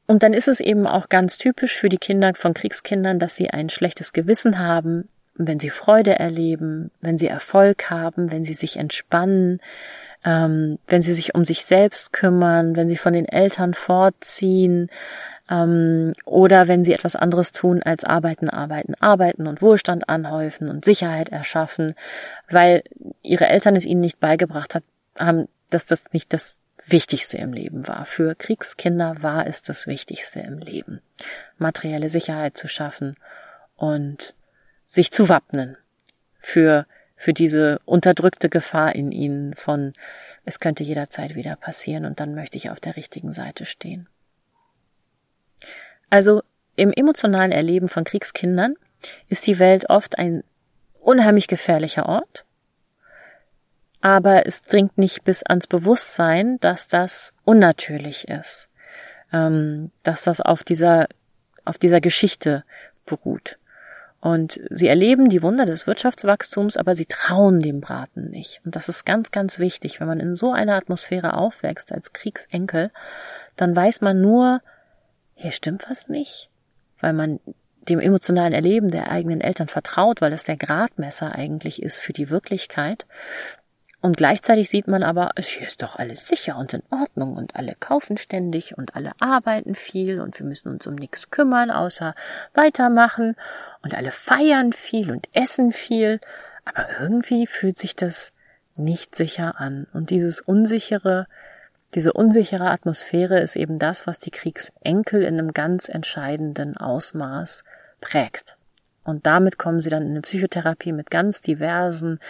Und dann ist es eben auch ganz typisch für die Kinder von Kriegskindern, dass sie ein schlechtes Gewissen haben, wenn sie Freude erleben, wenn sie Erfolg haben, wenn sie sich entspannen, ähm, wenn sie sich um sich selbst kümmern, wenn sie von den Eltern fortziehen ähm, oder wenn sie etwas anderes tun als arbeiten, arbeiten, arbeiten und Wohlstand anhäufen und Sicherheit erschaffen, weil ihre Eltern es ihnen nicht beigebracht hat, haben, dass das nicht das Wichtigste im Leben war. Für Kriegskinder war es das Wichtigste im Leben, materielle Sicherheit zu schaffen und sich zu wappnen für, für diese unterdrückte Gefahr in ihnen von, es könnte jederzeit wieder passieren und dann möchte ich auf der richtigen Seite stehen. Also im emotionalen Erleben von Kriegskindern ist die Welt oft ein unheimlich gefährlicher Ort, aber es dringt nicht bis ans Bewusstsein, dass das unnatürlich ist, dass das auf dieser, auf dieser Geschichte beruht. Und sie erleben die Wunder des Wirtschaftswachstums, aber sie trauen dem Braten nicht. Und das ist ganz, ganz wichtig. Wenn man in so einer Atmosphäre aufwächst als Kriegsenkel, dann weiß man nur, hier stimmt was nicht, weil man dem emotionalen Erleben der eigenen Eltern vertraut, weil das der Gradmesser eigentlich ist für die Wirklichkeit. Und gleichzeitig sieht man aber, hier ist doch alles sicher und in Ordnung und alle kaufen ständig und alle arbeiten viel und wir müssen uns um nichts kümmern, außer weitermachen und alle feiern viel und essen viel. Aber irgendwie fühlt sich das nicht sicher an und dieses unsichere, Diese unsichere Atmosphäre ist eben das, was die Kriegsenkel in einem ganz entscheidenden Ausmaß prägt. Und damit kommen sie dann in eine Psychotherapie mit ganz diversen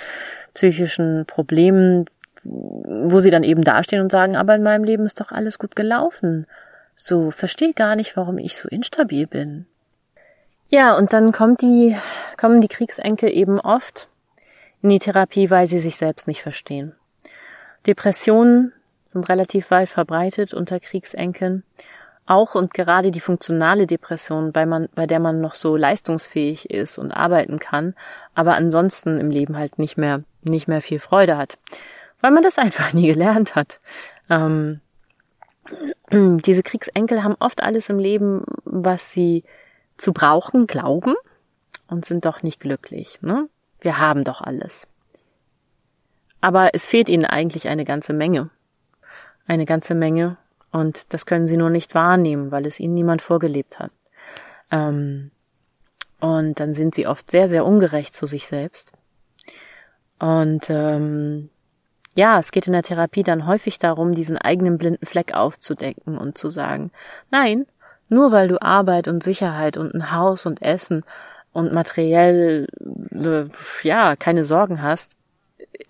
psychischen Problemen, wo sie dann eben dastehen und sagen, aber in meinem Leben ist doch alles gut gelaufen. So, verstehe gar nicht, warum ich so instabil bin. Ja, und dann kommt die, kommen die Kriegsenkel eben oft in die Therapie, weil sie sich selbst nicht verstehen. Depressionen sind relativ weit verbreitet unter Kriegsenkeln. Auch und gerade die funktionale Depression, bei, man, bei der man noch so leistungsfähig ist und arbeiten kann, aber ansonsten im Leben halt nicht mehr, nicht mehr viel Freude hat, weil man das einfach nie gelernt hat. Ähm, diese Kriegsenkel haben oft alles im Leben, was sie zu brauchen glauben und sind doch nicht glücklich. Ne? Wir haben doch alles. Aber es fehlt ihnen eigentlich eine ganze Menge. Eine ganze Menge. Und das können sie nur nicht wahrnehmen, weil es ihnen niemand vorgelebt hat. Ähm, und dann sind sie oft sehr, sehr ungerecht zu sich selbst. Und ähm, ja, es geht in der Therapie dann häufig darum, diesen eigenen blinden Fleck aufzudecken und zu sagen, nein, nur weil du Arbeit und Sicherheit und ein Haus und Essen und materiell, äh, ja, keine Sorgen hast,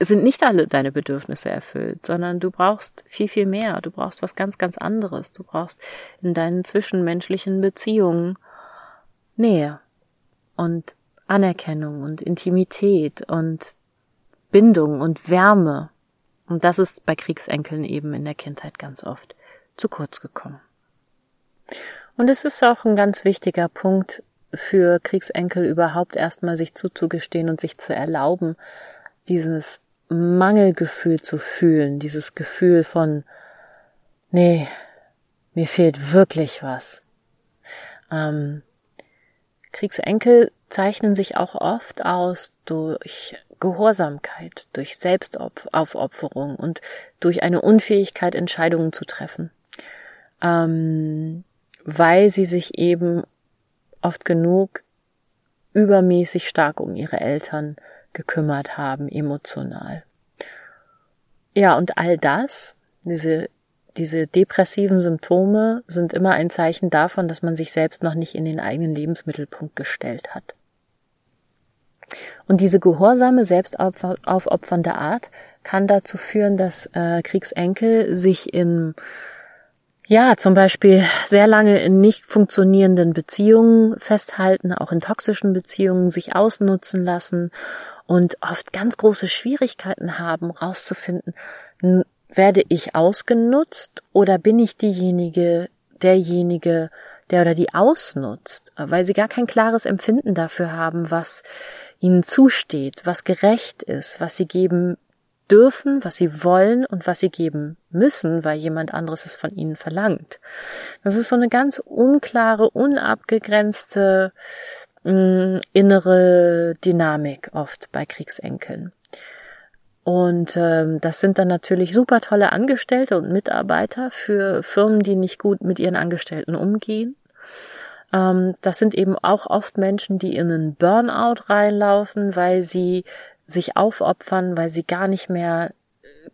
sind nicht alle deine Bedürfnisse erfüllt, sondern du brauchst viel, viel mehr. Du brauchst was ganz, ganz anderes. Du brauchst in deinen zwischenmenschlichen Beziehungen Nähe und Anerkennung und Intimität und Bindung und Wärme. Und das ist bei Kriegsenkeln eben in der Kindheit ganz oft zu kurz gekommen. Und es ist auch ein ganz wichtiger Punkt für Kriegsenkel überhaupt erstmal sich zuzugestehen und sich zu erlauben, dieses Mangelgefühl zu fühlen, dieses Gefühl von, nee, mir fehlt wirklich was. Ähm, Kriegsenkel zeichnen sich auch oft aus durch Gehorsamkeit, durch Selbstaufopferung und durch eine Unfähigkeit, Entscheidungen zu treffen, ähm, weil sie sich eben oft genug übermäßig stark um ihre Eltern gekümmert haben, emotional. Ja, und all das, diese, diese depressiven Symptome sind immer ein Zeichen davon, dass man sich selbst noch nicht in den eigenen Lebensmittelpunkt gestellt hat. Und diese gehorsame, selbstaufopfernde Art kann dazu führen, dass äh, Kriegsenkel sich in, ja, zum Beispiel sehr lange in nicht funktionierenden Beziehungen festhalten, auch in toxischen Beziehungen sich ausnutzen lassen und oft ganz große Schwierigkeiten haben, rauszufinden, werde ich ausgenutzt oder bin ich diejenige, derjenige, der oder die ausnutzt, weil sie gar kein klares Empfinden dafür haben, was ihnen zusteht, was gerecht ist, was sie geben dürfen, was sie wollen und was sie geben müssen, weil jemand anderes es von ihnen verlangt. Das ist so eine ganz unklare, unabgegrenzte mh, innere Dynamik oft bei Kriegsenkeln. Und ähm, das sind dann natürlich super tolle Angestellte und Mitarbeiter für Firmen, die nicht gut mit ihren Angestellten umgehen. Ähm, das sind eben auch oft Menschen, die in einen Burnout reinlaufen, weil sie sich aufopfern, weil sie gar nicht mehr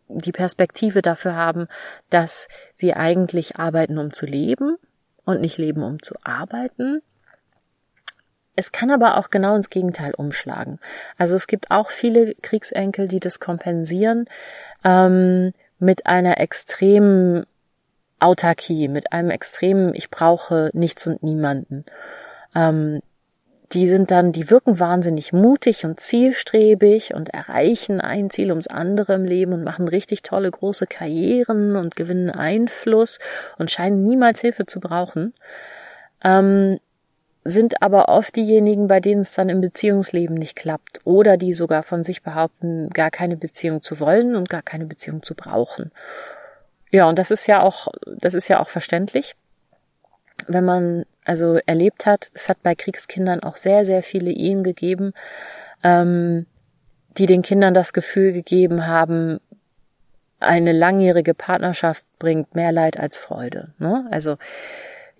die Perspektive dafür haben, dass sie eigentlich arbeiten, um zu leben und nicht leben, um zu arbeiten. Es kann aber auch genau ins Gegenteil umschlagen. Also es gibt auch viele Kriegsenkel, die das kompensieren, ähm, mit einer extremen Autarkie, mit einem extremen Ich brauche nichts und niemanden. Ähm, Die sind dann, die wirken wahnsinnig mutig und zielstrebig und erreichen ein Ziel ums andere im Leben und machen richtig tolle große Karrieren und gewinnen Einfluss und scheinen niemals Hilfe zu brauchen, ähm, sind aber oft diejenigen, bei denen es dann im Beziehungsleben nicht klappt oder die sogar von sich behaupten, gar keine Beziehung zu wollen und gar keine Beziehung zu brauchen. Ja, und das ist ja auch, das ist ja auch verständlich, wenn man also erlebt hat, es hat bei Kriegskindern auch sehr, sehr viele Ehen gegeben, ähm, die den Kindern das Gefühl gegeben haben, eine langjährige Partnerschaft bringt mehr Leid als Freude. Ne? Also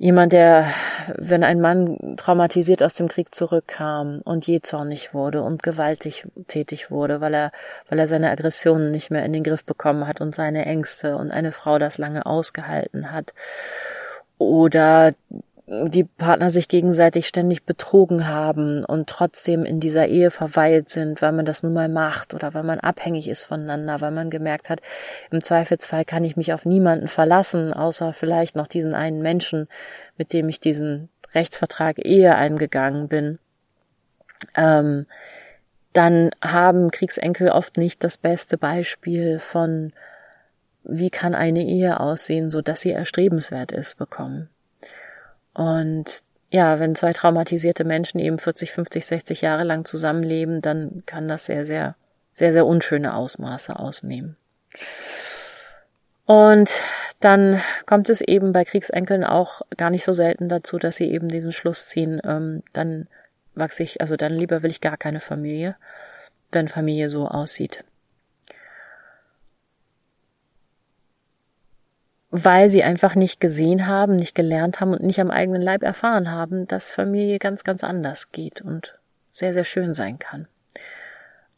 Jemand, der, wenn ein Mann traumatisiert aus dem Krieg zurückkam und je zornig wurde und gewaltig tätig wurde, weil er, weil er seine Aggressionen nicht mehr in den Griff bekommen hat und seine Ängste, und eine Frau das lange ausgehalten hat. Oder die Partner sich gegenseitig ständig betrogen haben und trotzdem in dieser Ehe verweilt sind, weil man das nun mal macht oder weil man abhängig ist voneinander, weil man gemerkt hat, im Zweifelsfall kann ich mich auf niemanden verlassen, außer vielleicht noch diesen einen Menschen, mit dem ich diesen Rechtsvertrag Ehe eingegangen bin. Ähm, dann haben Kriegsenkel oft nicht das beste Beispiel von, wie kann eine Ehe aussehen, sodass sie erstrebenswert ist, bekommen. Und ja, wenn zwei traumatisierte Menschen eben vierzig, fünfzig, sechzig Jahre lang zusammenleben, dann kann das sehr, sehr, sehr, sehr unschöne Ausmaße ausnehmen. Und dann kommt es eben bei Kriegsenkeln auch gar nicht so selten dazu, dass sie eben diesen Schluss ziehen, ähm, dann wachse ich, also dann lieber will ich gar keine Familie, wenn Familie so aussieht. Weil sie einfach nicht gesehen haben, nicht gelernt haben und nicht am eigenen Leib erfahren haben, dass Familie ganz, ganz anders geht und sehr, sehr schön sein kann.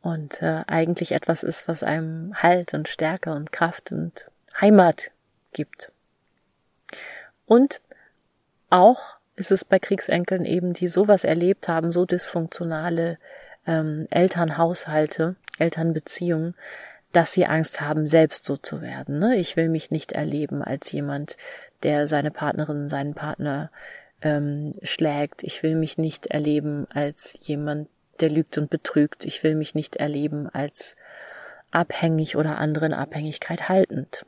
Und äh, eigentlich etwas ist, was einem Halt und Stärke und Kraft und Heimat gibt. Und auch ist es bei Kriegsenkeln eben, die sowas erlebt haben, so dysfunktionale ähm, Elternhaushalte, Elternbeziehungen, dass sie Angst haben, selbst so zu werden. Ne? Ich will mich nicht erleben als jemand, der seine Partnerin, seinen Partner ähm, schlägt. Ich will mich nicht erleben als jemand, der lügt und betrügt. Ich will mich nicht erleben als abhängig oder anderen Abhängigkeit haltend.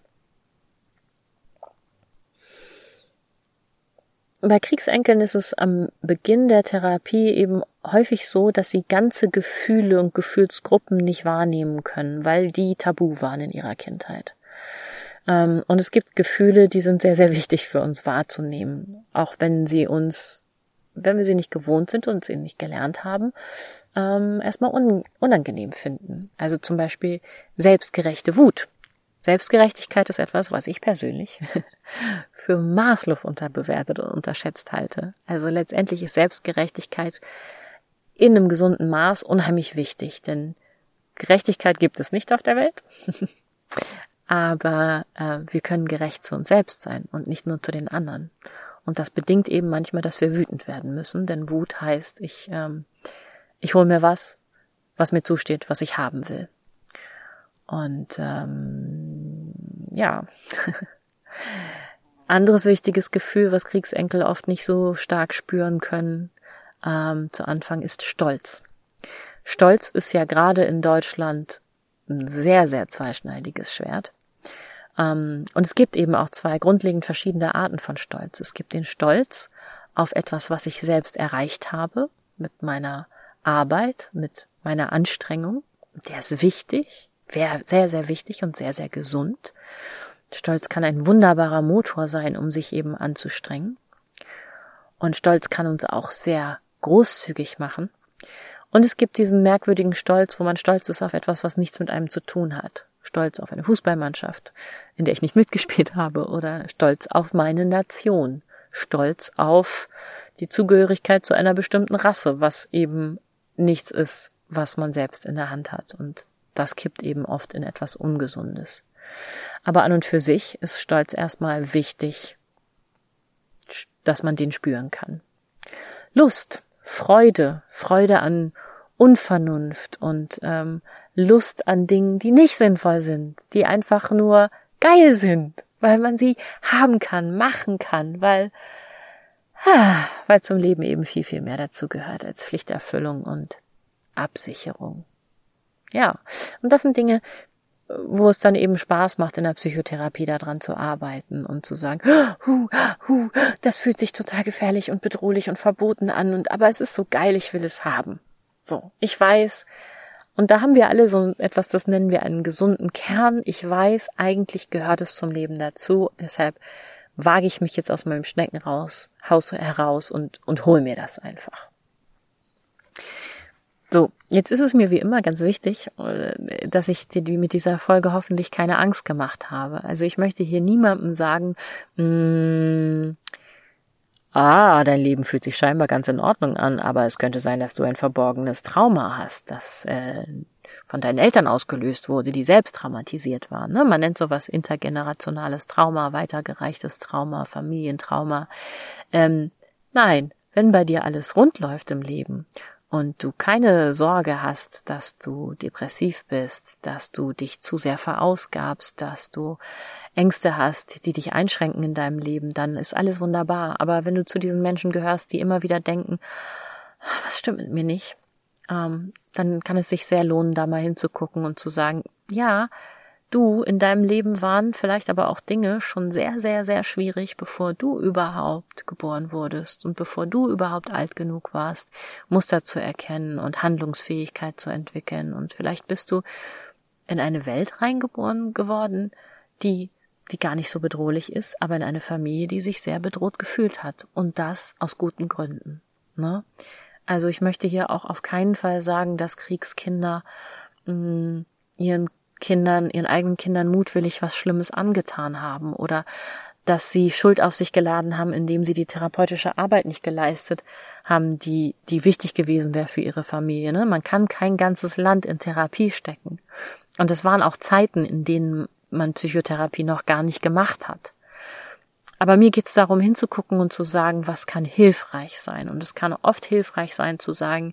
Bei Kriegsenkeln ist es am Beginn der Therapie eben häufig so, dass sie ganze Gefühle und Gefühlsgruppen nicht wahrnehmen können, weil die tabu waren in ihrer Kindheit. Und es gibt Gefühle, die sind sehr, sehr wichtig für uns wahrzunehmen, auch wenn sie uns, wenn wir sie nicht gewohnt sind und sie nicht gelernt haben, erstmal unangenehm finden. Also zum Beispiel selbstgerechte Wut. Selbstgerechtigkeit ist etwas, was ich persönlich für maßlos unterbewertet und unterschätzt halte. Also letztendlich ist Selbstgerechtigkeit in einem gesunden Maß unheimlich wichtig, denn Gerechtigkeit gibt es nicht auf der Welt, aber äh, wir können gerecht zu uns selbst sein und nicht nur zu den anderen. Und das bedingt eben manchmal, dass wir wütend werden müssen, denn Wut heißt, ich, ähm, ich hole mir was, was mir zusteht, was ich haben will. Und ähm, ja, anderes wichtiges Gefühl, was Kriegsenkel oft nicht so stark spüren können ähm, zu Anfang, ist Stolz. Stolz ist ja gerade in Deutschland ein sehr, sehr zweischneidiges Schwert. Ähm, und es gibt eben auch zwei grundlegend verschiedene Arten von Stolz. Es gibt den Stolz auf etwas, was ich selbst erreicht habe, mit meiner Arbeit, mit meiner Anstrengung. Der ist wichtig. Sehr, sehr wichtig und sehr, sehr gesund. Stolz kann ein wunderbarer Motor sein, um sich eben anzustrengen. Und Stolz kann uns auch sehr großzügig machen. Und es gibt diesen merkwürdigen Stolz, wo man stolz ist auf etwas, was nichts mit einem zu tun hat. Stolz auf eine Fußballmannschaft, in der ich nicht mitgespielt habe. Oder stolz auf meine Nation. Stolz auf die Zugehörigkeit zu einer bestimmten Rasse, was eben nichts ist, was man selbst in der Hand hat. Und das kippt eben oft in etwas Ungesundes. Aber an und für sich ist Stolz erstmal wichtig, dass man den spüren kann. Lust, Freude, Freude an Unvernunft und ähm, Lust an Dingen, die nicht sinnvoll sind, die einfach nur geil sind, weil man sie haben kann, machen kann, weil, ah, weil zum Leben eben viel, viel mehr dazu gehört als Pflichterfüllung und Absicherung. Ja, und das sind Dinge, wo es dann eben Spaß macht, in der Psychotherapie daran zu arbeiten und zu sagen, hu, hu, das fühlt sich total gefährlich und bedrohlich und verboten an, und aber es ist so geil, ich will es haben. So, ich weiß, und da haben wir alle so etwas, das nennen wir einen gesunden Kern. Ich weiß, eigentlich gehört es zum Leben dazu, deshalb wage ich mich jetzt aus meinem Schneckenhaus heraus und, und hol mir das einfach. So, jetzt ist es mir wie immer ganz wichtig, dass ich dir mit dieser Folge hoffentlich keine Angst gemacht habe. Also ich möchte hier niemandem sagen, »Ah, dein Leben fühlt sich scheinbar ganz in Ordnung an, aber es könnte sein, dass du ein verborgenes Trauma hast, das äh, von deinen Eltern ausgelöst wurde, die selbst traumatisiert waren.« Ne? Man nennt sowas intergenerationales Trauma, weitergereichtes Trauma, Familientrauma. Ähm, nein, wenn bei dir alles rund läuft im Leben und du keine Sorge hast, dass du depressiv bist, dass du dich zu sehr verausgabst, dass du Ängste hast, die dich einschränken in deinem Leben, dann ist alles wunderbar. Aber wenn du zu diesen Menschen gehörst, die immer wieder denken, was stimmt mit mir nicht, ähm, dann kann es sich sehr lohnen, da mal hinzugucken und zu sagen, ja, du, in deinem Leben waren vielleicht aber auch Dinge schon sehr, sehr, sehr schwierig, bevor du überhaupt geboren wurdest und bevor du überhaupt alt genug warst, Muster zu erkennen und Handlungsfähigkeit zu entwickeln. Und vielleicht bist du in eine Welt reingeboren geworden, die, die gar nicht so bedrohlich ist, aber in eine Familie, die sich sehr bedroht gefühlt hat. Und das aus guten Gründen. Ne? Also ich möchte hier auch auf keinen Fall sagen, dass Kriegskinder mh, ihren Kindern, ihren eigenen Kindern mutwillig was Schlimmes angetan haben oder dass sie Schuld auf sich geladen haben, indem sie die therapeutische Arbeit nicht geleistet haben, die, die wichtig gewesen wäre für ihre Familie. Ne? Man kann kein ganzes Land in Therapie stecken. Und das waren auch Zeiten, in denen man Psychotherapie noch gar nicht gemacht hat. Aber mir geht's darum, hinzugucken und zu sagen, was kann hilfreich sein. Und es kann oft hilfreich sein, zu sagen,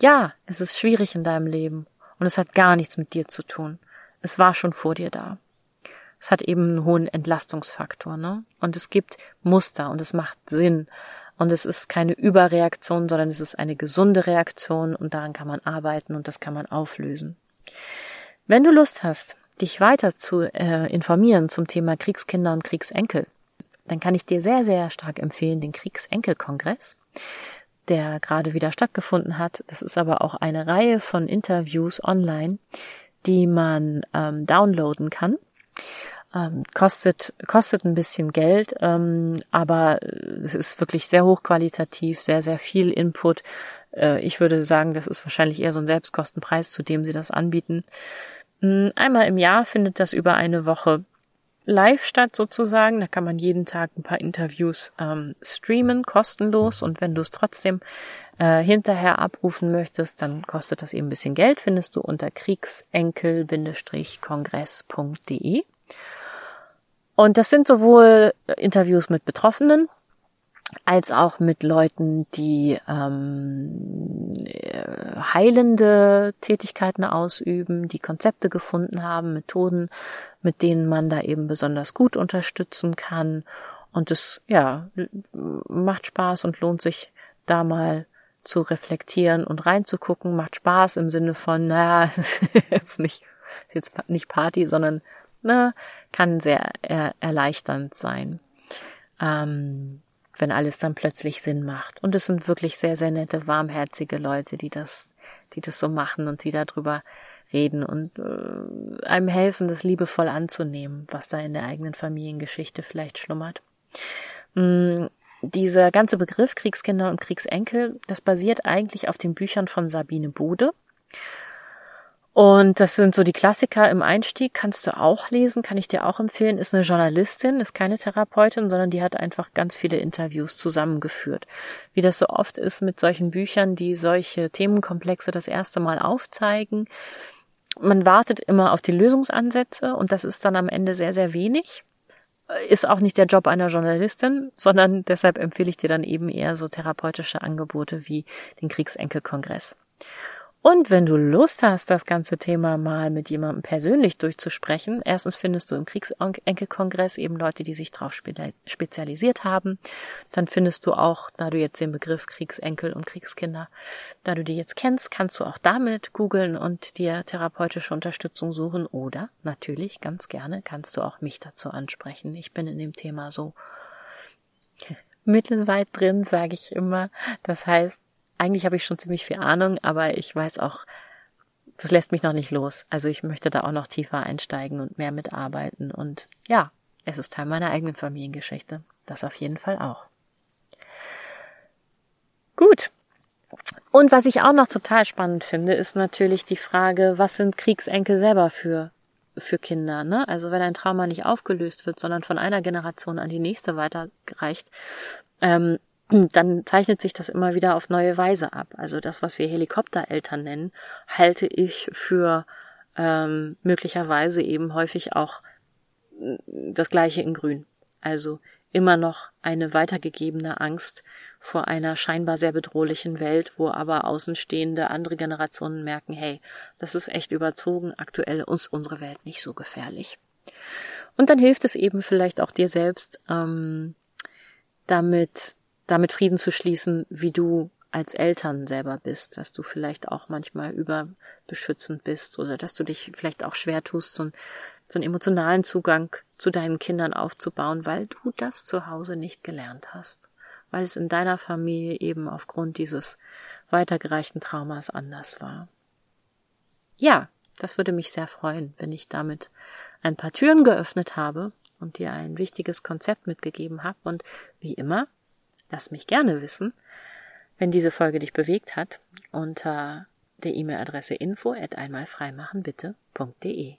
ja, es ist schwierig in deinem Leben. Und es hat gar nichts mit dir zu tun. Es war schon vor dir da. Es hat eben einen hohen Entlastungsfaktor, ne? Und es gibt Muster und es macht Sinn. Und es ist keine Überreaktion, sondern es ist eine gesunde Reaktion und daran kann man arbeiten und das kann man auflösen. Wenn du Lust hast, dich weiter zu äh, informieren zum Thema Kriegskinder und Kriegsenkel, dann kann ich dir sehr, sehr stark empfehlen den Kriegsenkelkongress, der gerade wieder stattgefunden hat. Das ist aber auch eine Reihe von Interviews online, die man ähm, downloaden kann. Ähm, kostet, kostet ein bisschen Geld, ähm, aber es ist wirklich sehr hochqualitativ, sehr, sehr viel Input. Äh, ich würde sagen, das ist wahrscheinlich eher so ein Selbstkostenpreis, zu dem sie das anbieten. Einmal im Jahr findet das über eine Woche live statt sozusagen, da kann man jeden Tag ein paar Interviews ähm, streamen, kostenlos, und wenn du es trotzdem äh, hinterher abrufen möchtest, dann kostet das eben ein bisschen Geld, findest du unter kriegsenkel Bindestrich kongress Punkt de. Und das sind sowohl Interviews mit Betroffenen, als auch mit Leuten, die ähm, heilende Tätigkeiten ausüben, die Konzepte gefunden haben, Methoden, mit denen man da eben besonders gut unterstützen kann. Und es, ja, macht Spaß und lohnt sich, da mal zu reflektieren und reinzugucken. Macht Spaß im Sinne von, naja, jetzt nicht, jetzt nicht Party, sondern na, kann sehr er, erleichternd sein. Ähm, wenn alles dann plötzlich Sinn macht. Und es sind wirklich sehr, sehr nette, warmherzige Leute, die das, die das so machen und die darüber reden und äh, einem helfen, das liebevoll anzunehmen, was da in der eigenen Familiengeschichte vielleicht schlummert. Mm, dieser ganze Begriff Kriegskinder und Kriegsenkel, das basiert eigentlich auf den Büchern von Sabine Bode. Und das sind so die Klassiker im Einstieg, kannst du auch lesen, kann ich dir auch empfehlen, ist eine Journalistin, ist keine Therapeutin, sondern die hat einfach ganz viele Interviews zusammengeführt. Wie das so oft ist mit solchen Büchern, die solche Themenkomplexe das erste Mal aufzeigen. Man wartet immer auf die Lösungsansätze und das ist dann am Ende sehr, sehr wenig. Ist auch nicht der Job einer Journalistin, sondern deshalb empfehle ich dir dann eben eher so therapeutische Angebote wie den Kriegsenkelkongress. Und wenn du Lust hast, das ganze Thema mal mit jemandem persönlich durchzusprechen, erstens findest du im Kriegsenkelkongress eben Leute, die sich darauf spezialisiert haben. Dann findest du auch, da du jetzt den Begriff Kriegsenkel und Kriegskinder, da du die jetzt kennst, kannst du auch damit googeln und dir therapeutische Unterstützung suchen. Oder natürlich, ganz gerne, kannst du auch mich dazu ansprechen. Ich bin in dem Thema so mittelweit drin, sage ich immer. Das heißt, eigentlich habe ich schon ziemlich viel Ahnung, aber ich weiß auch, das lässt mich noch nicht los. Also ich möchte da auch noch tiefer einsteigen und mehr mitarbeiten. Und ja, es ist Teil meiner eigenen Familiengeschichte. Das auf jeden Fall auch. Gut. Und was ich auch noch total spannend finde, ist natürlich die Frage, was sind Kriegsenkel selber für, für Kinder? Ne? Also wenn ein Trauma nicht aufgelöst wird, sondern von einer Generation an die nächste weitergereicht ähm, dann zeichnet sich das immer wieder auf neue Weise ab. Also das, was wir Helikoptereltern nennen, halte ich für ähm, möglicherweise eben häufig auch das Gleiche in Grün. Also immer noch eine weitergegebene Angst vor einer scheinbar sehr bedrohlichen Welt, wo aber Außenstehende, andere Generationen merken, hey, das ist echt überzogen, aktuell ist unsere Welt nicht so gefährlich. Und dann hilft es eben vielleicht auch dir selbst, ähm, damit, damit Frieden zu schließen, wie du als Eltern selber bist, dass du vielleicht auch manchmal überbeschützend bist oder dass du dich vielleicht auch schwer tust, so einen, so einen emotionalen Zugang zu deinen Kindern aufzubauen, weil du das zu Hause nicht gelernt hast, weil es in deiner Familie eben aufgrund dieses weitergereichten Traumas anders war. Ja, das würde mich sehr freuen, wenn ich damit ein paar Türen geöffnet habe und dir ein wichtiges Konzept mitgegeben habe. Und wie immer, lass mich gerne wissen, wenn diese Folge dich bewegt hat, unter der E-Mail-Adresse info at einmal frei machen bitte punkt de.